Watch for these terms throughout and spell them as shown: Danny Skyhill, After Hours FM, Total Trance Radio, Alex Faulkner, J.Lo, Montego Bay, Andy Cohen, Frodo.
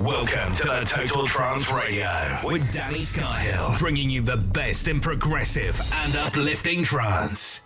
Welcome to the Total Trance Radio with Danny Skyhill, bringing you the best in progressive and uplifting trance.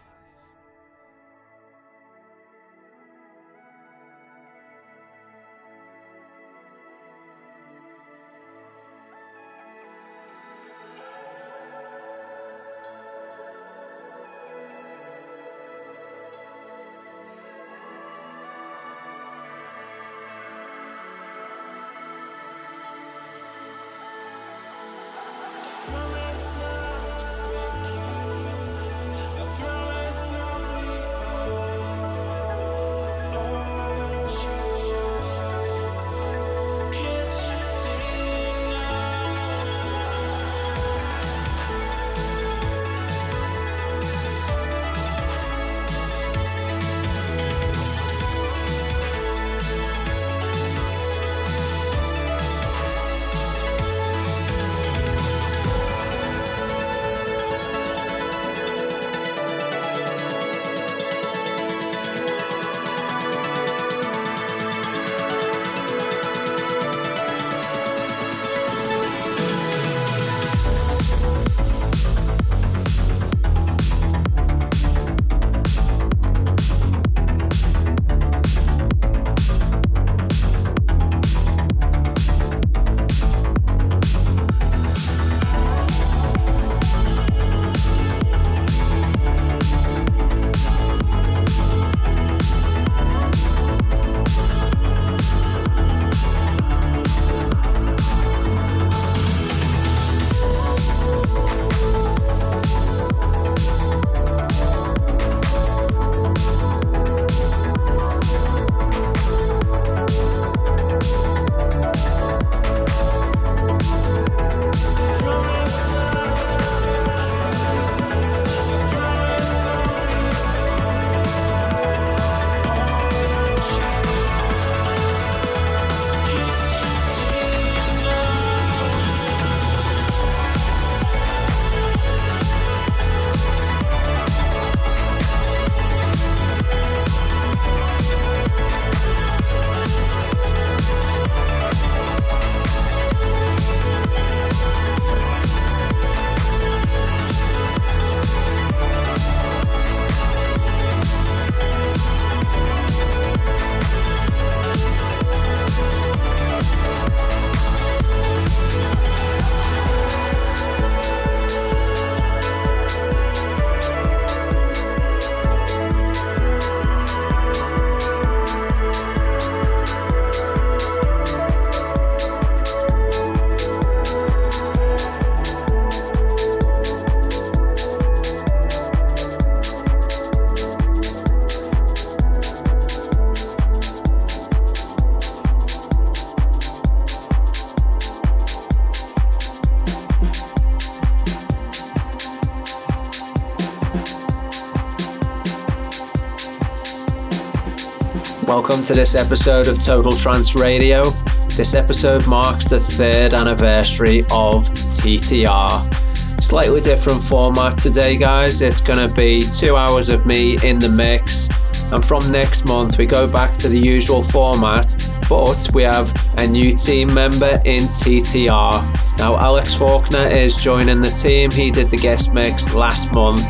Welcome to this episode of Total Trance Radio. This episode marks the 3rd anniversary of TTR. Slightly different format today, guys. It's going to be 2 hours of me in the mix. And from next month, we go back to the usual format, but we have a new team member in TTR. Now, Alex Faulkner is joining the team. He did the guest mix last month,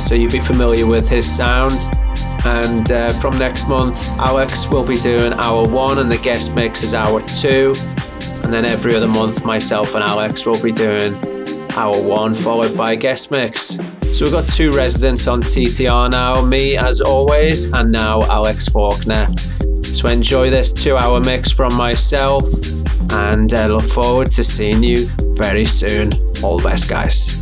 so you'll be familiar with his sound. And from next month, Alex will be doing hour 1 and the guest mix is hour 2. And then every other month, myself and Alex will be doing hour 1 followed by guest mix. So we've got 2 residents on TTR now, me as always, and now Alex Faulkner. So enjoy this 2-hour mix from myself and look forward to seeing you very soon. All the best, guys.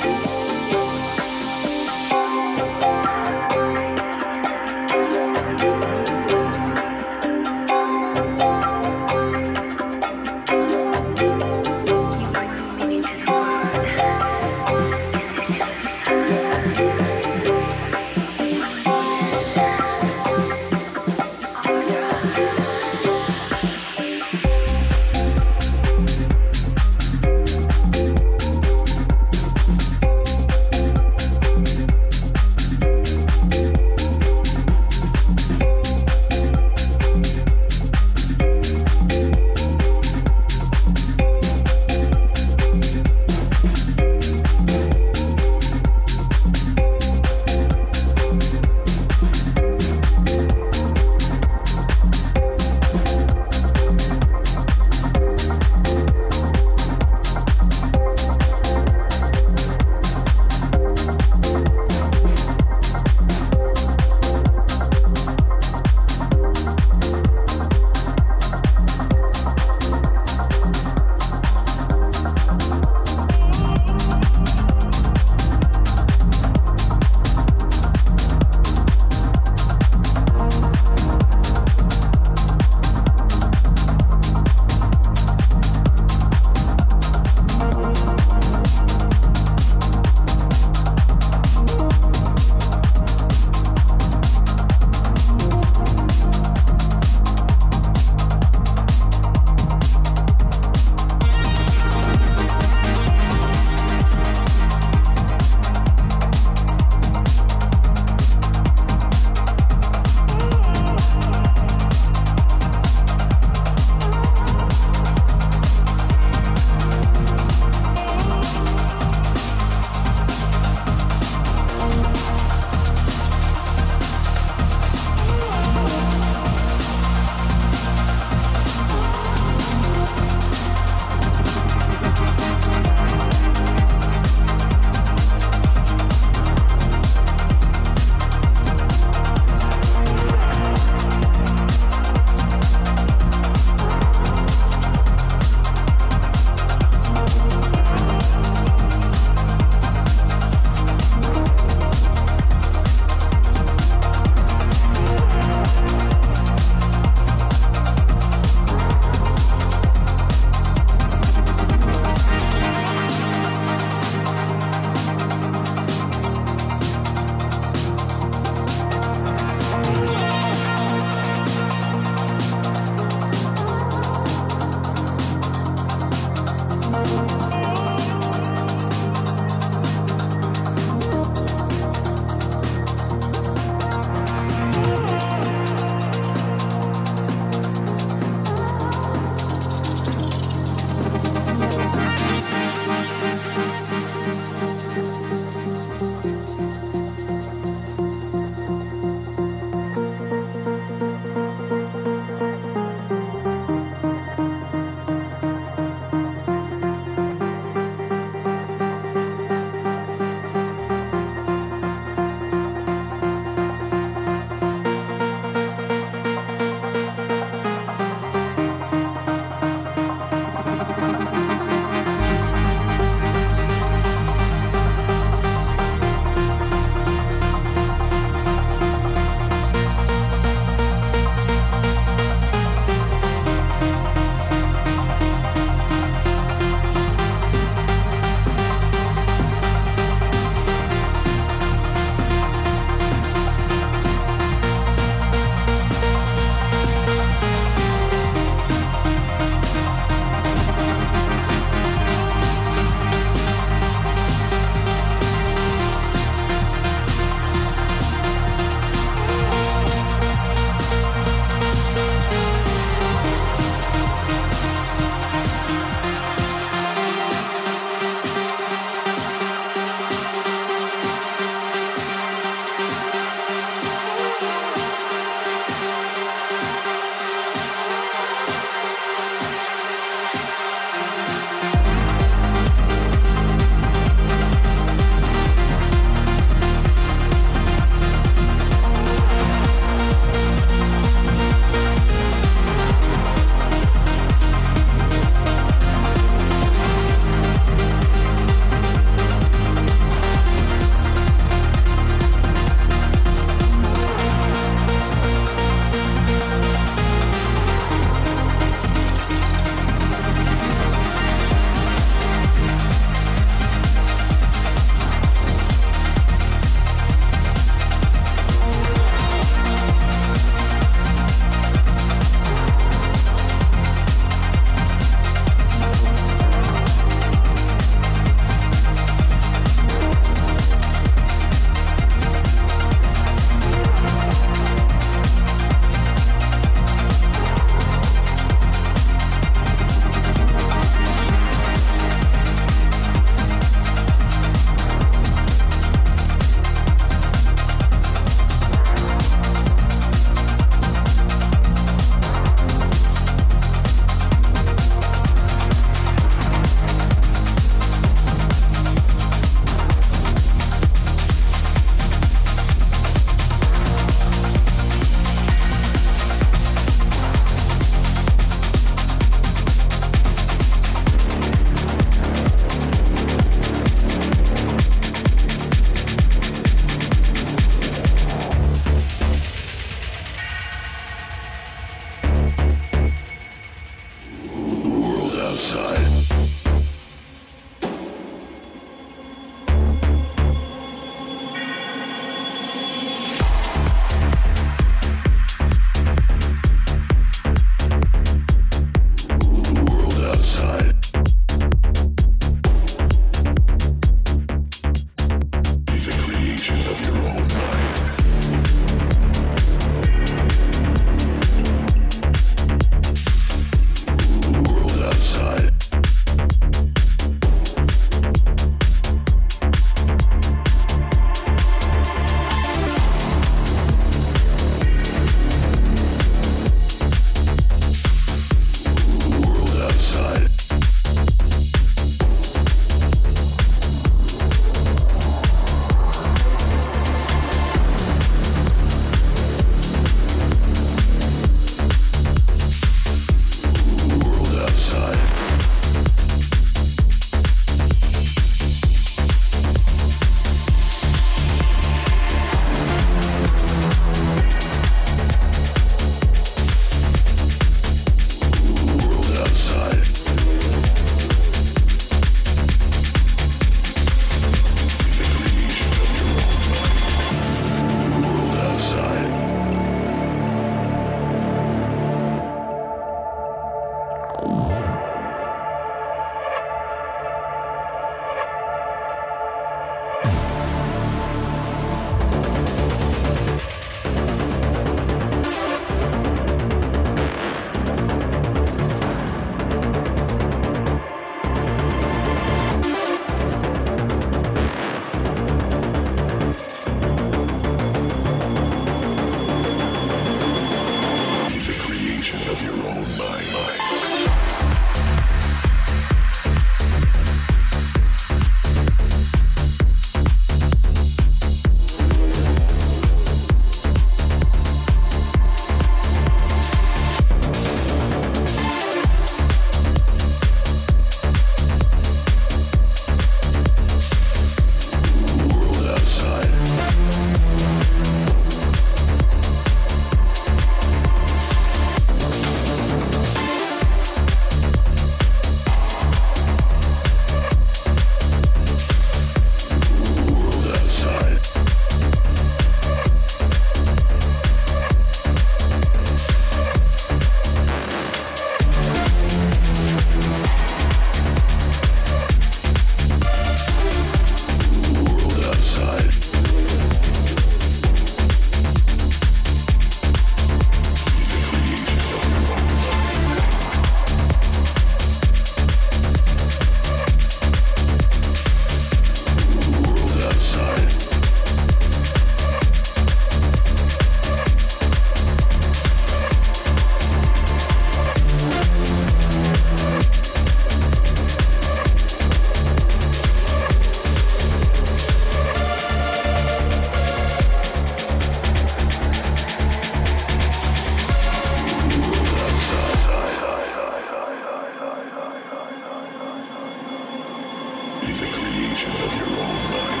direction of your own life.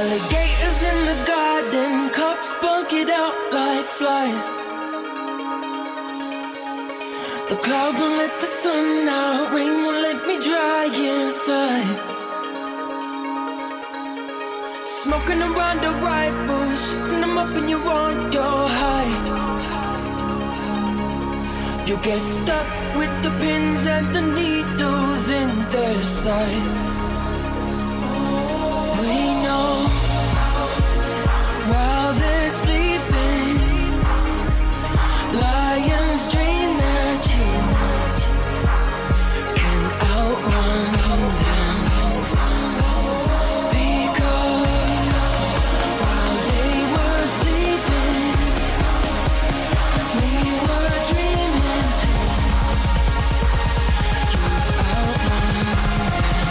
Alligators in the garden, cops bunkered out like flies. The clouds won't let the sun out, rain won't let me dry inside. Smoking around a rifle, shooting them up and you want your hide. You get stuck with the pins and the needles in their side. While they're sleeping, lions dream that you can outrun them, because while they were sleeping, we were dreaming too. You outrun them.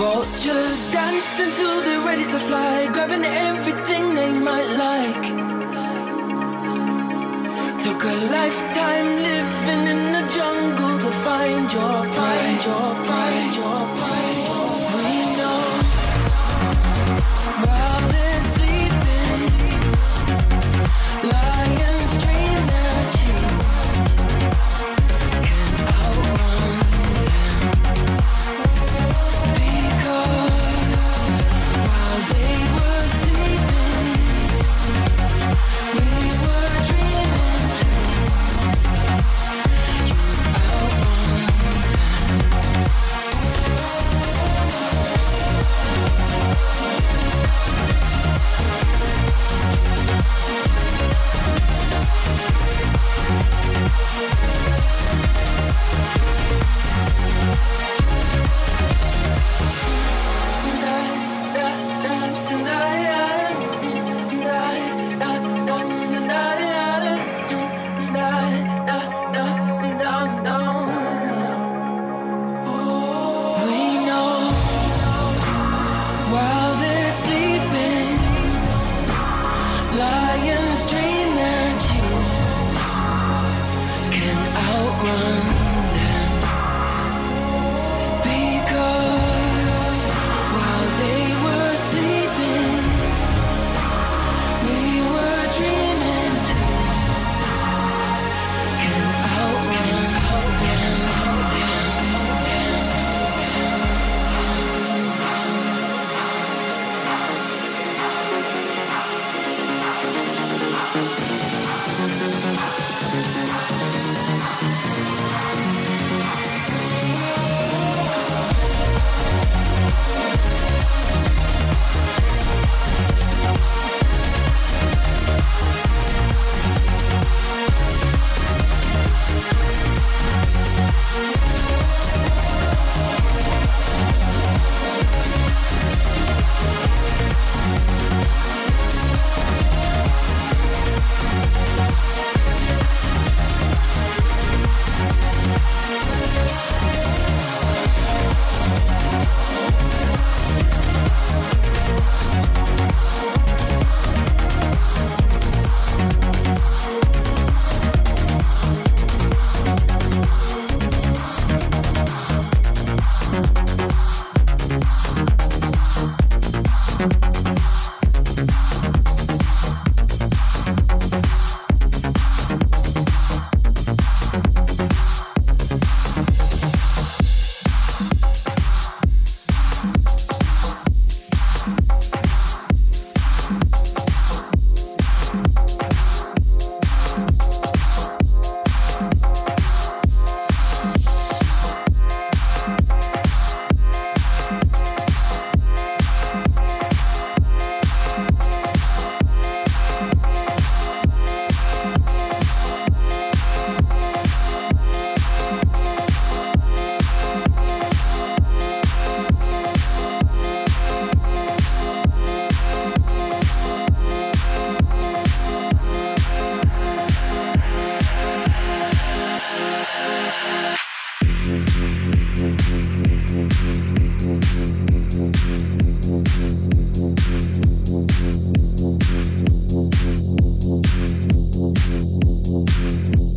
Vultures dance until they're ready to fly, grabbing everything they might like. Took a lifetime living in the jungle to find your pride, your pride, your pride. We know while they're sleeping, lions dream that you can outrun them.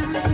Now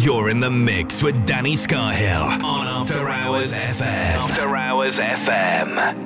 You're in the mix with Danny Skyhill on After Hours FM. After Hours FM.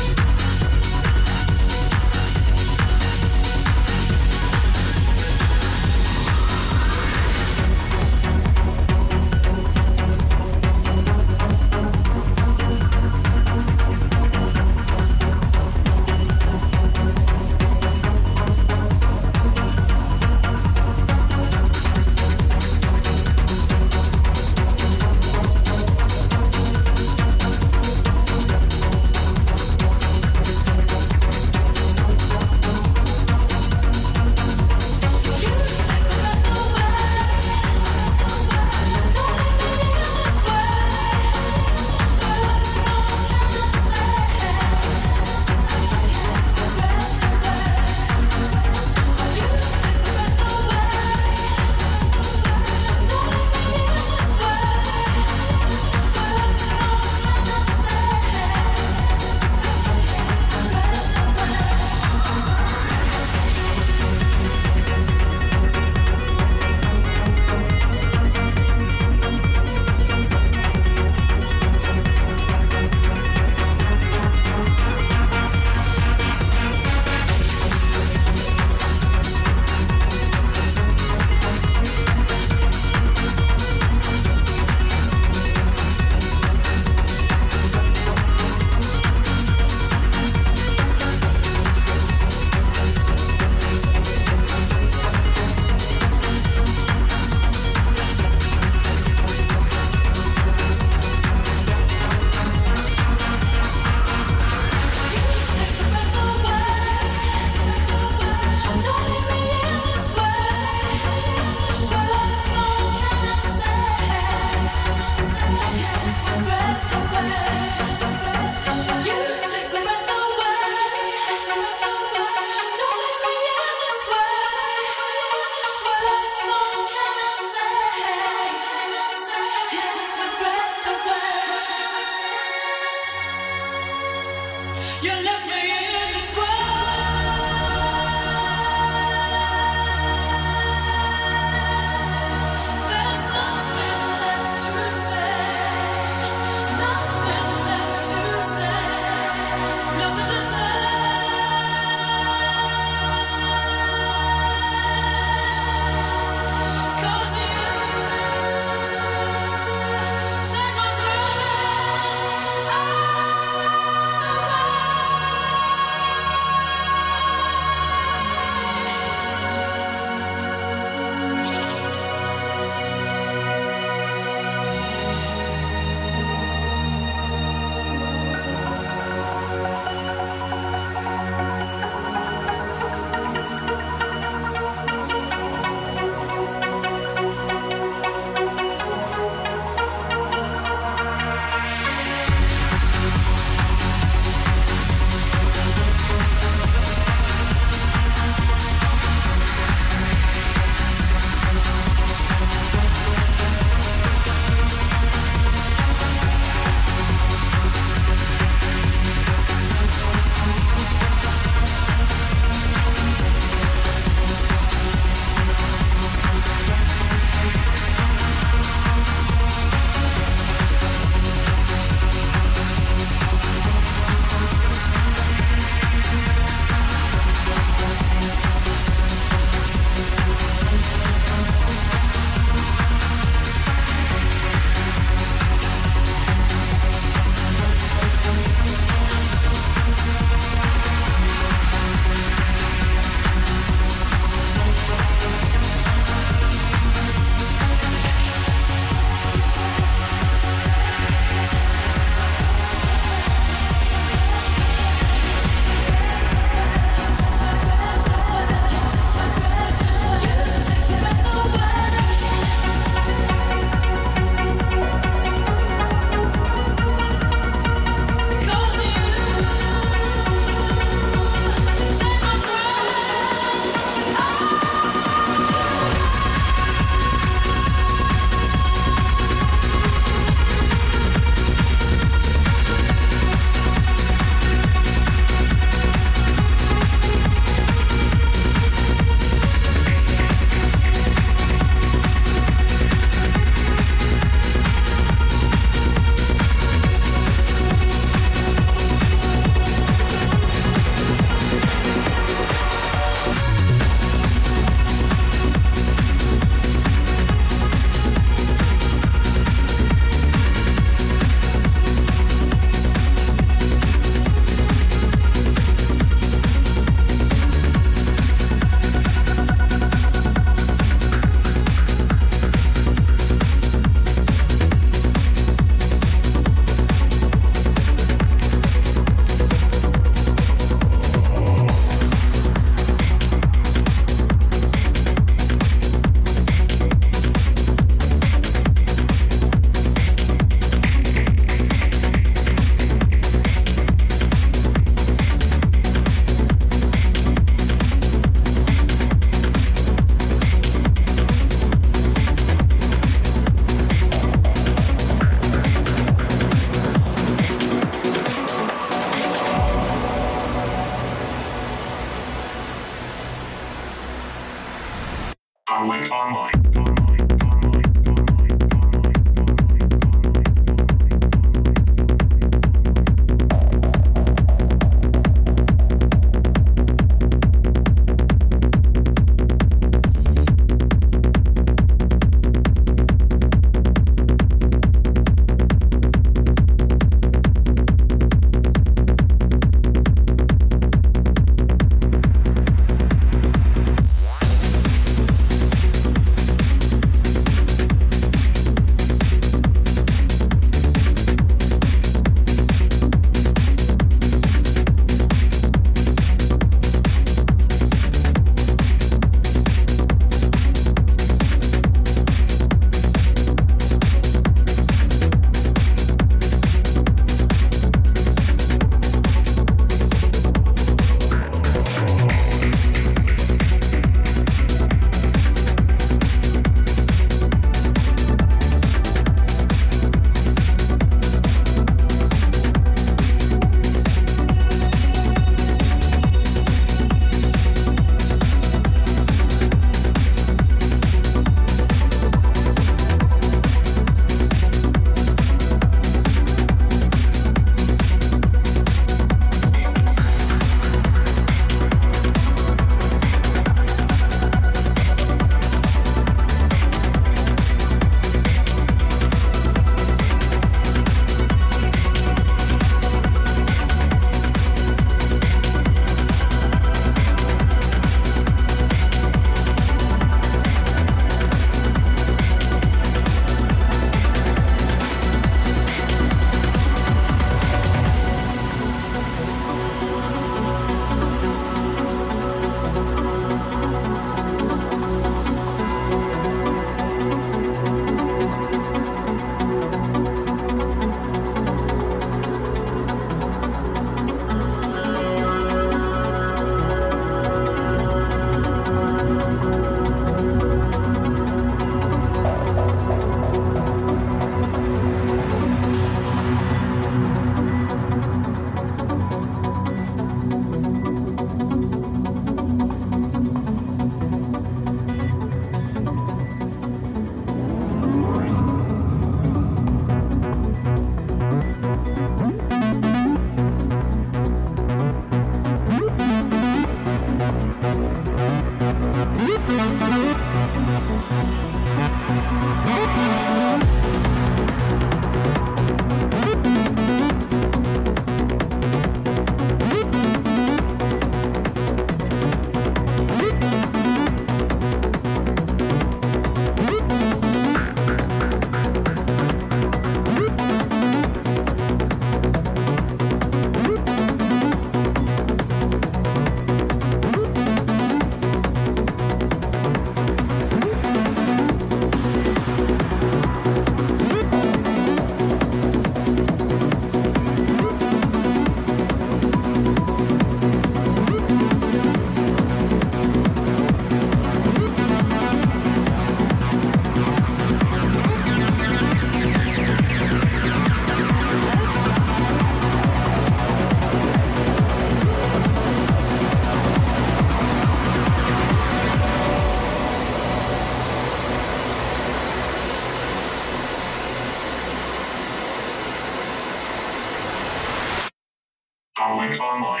Alex Online.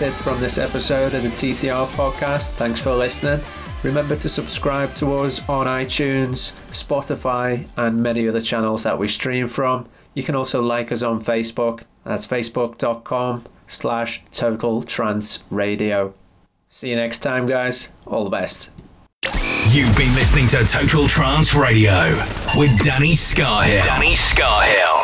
that's it from this episode of the TTR podcast. Thanks for listening. Remember to subscribe to us on iTunes, Spotify, and many other channels that we stream from. You can also like us on Facebook. That's facebook.com/Total Trance Radio. See you next time, guys. All the best. You've been listening to Total Trance Radio with Danny Skyhill.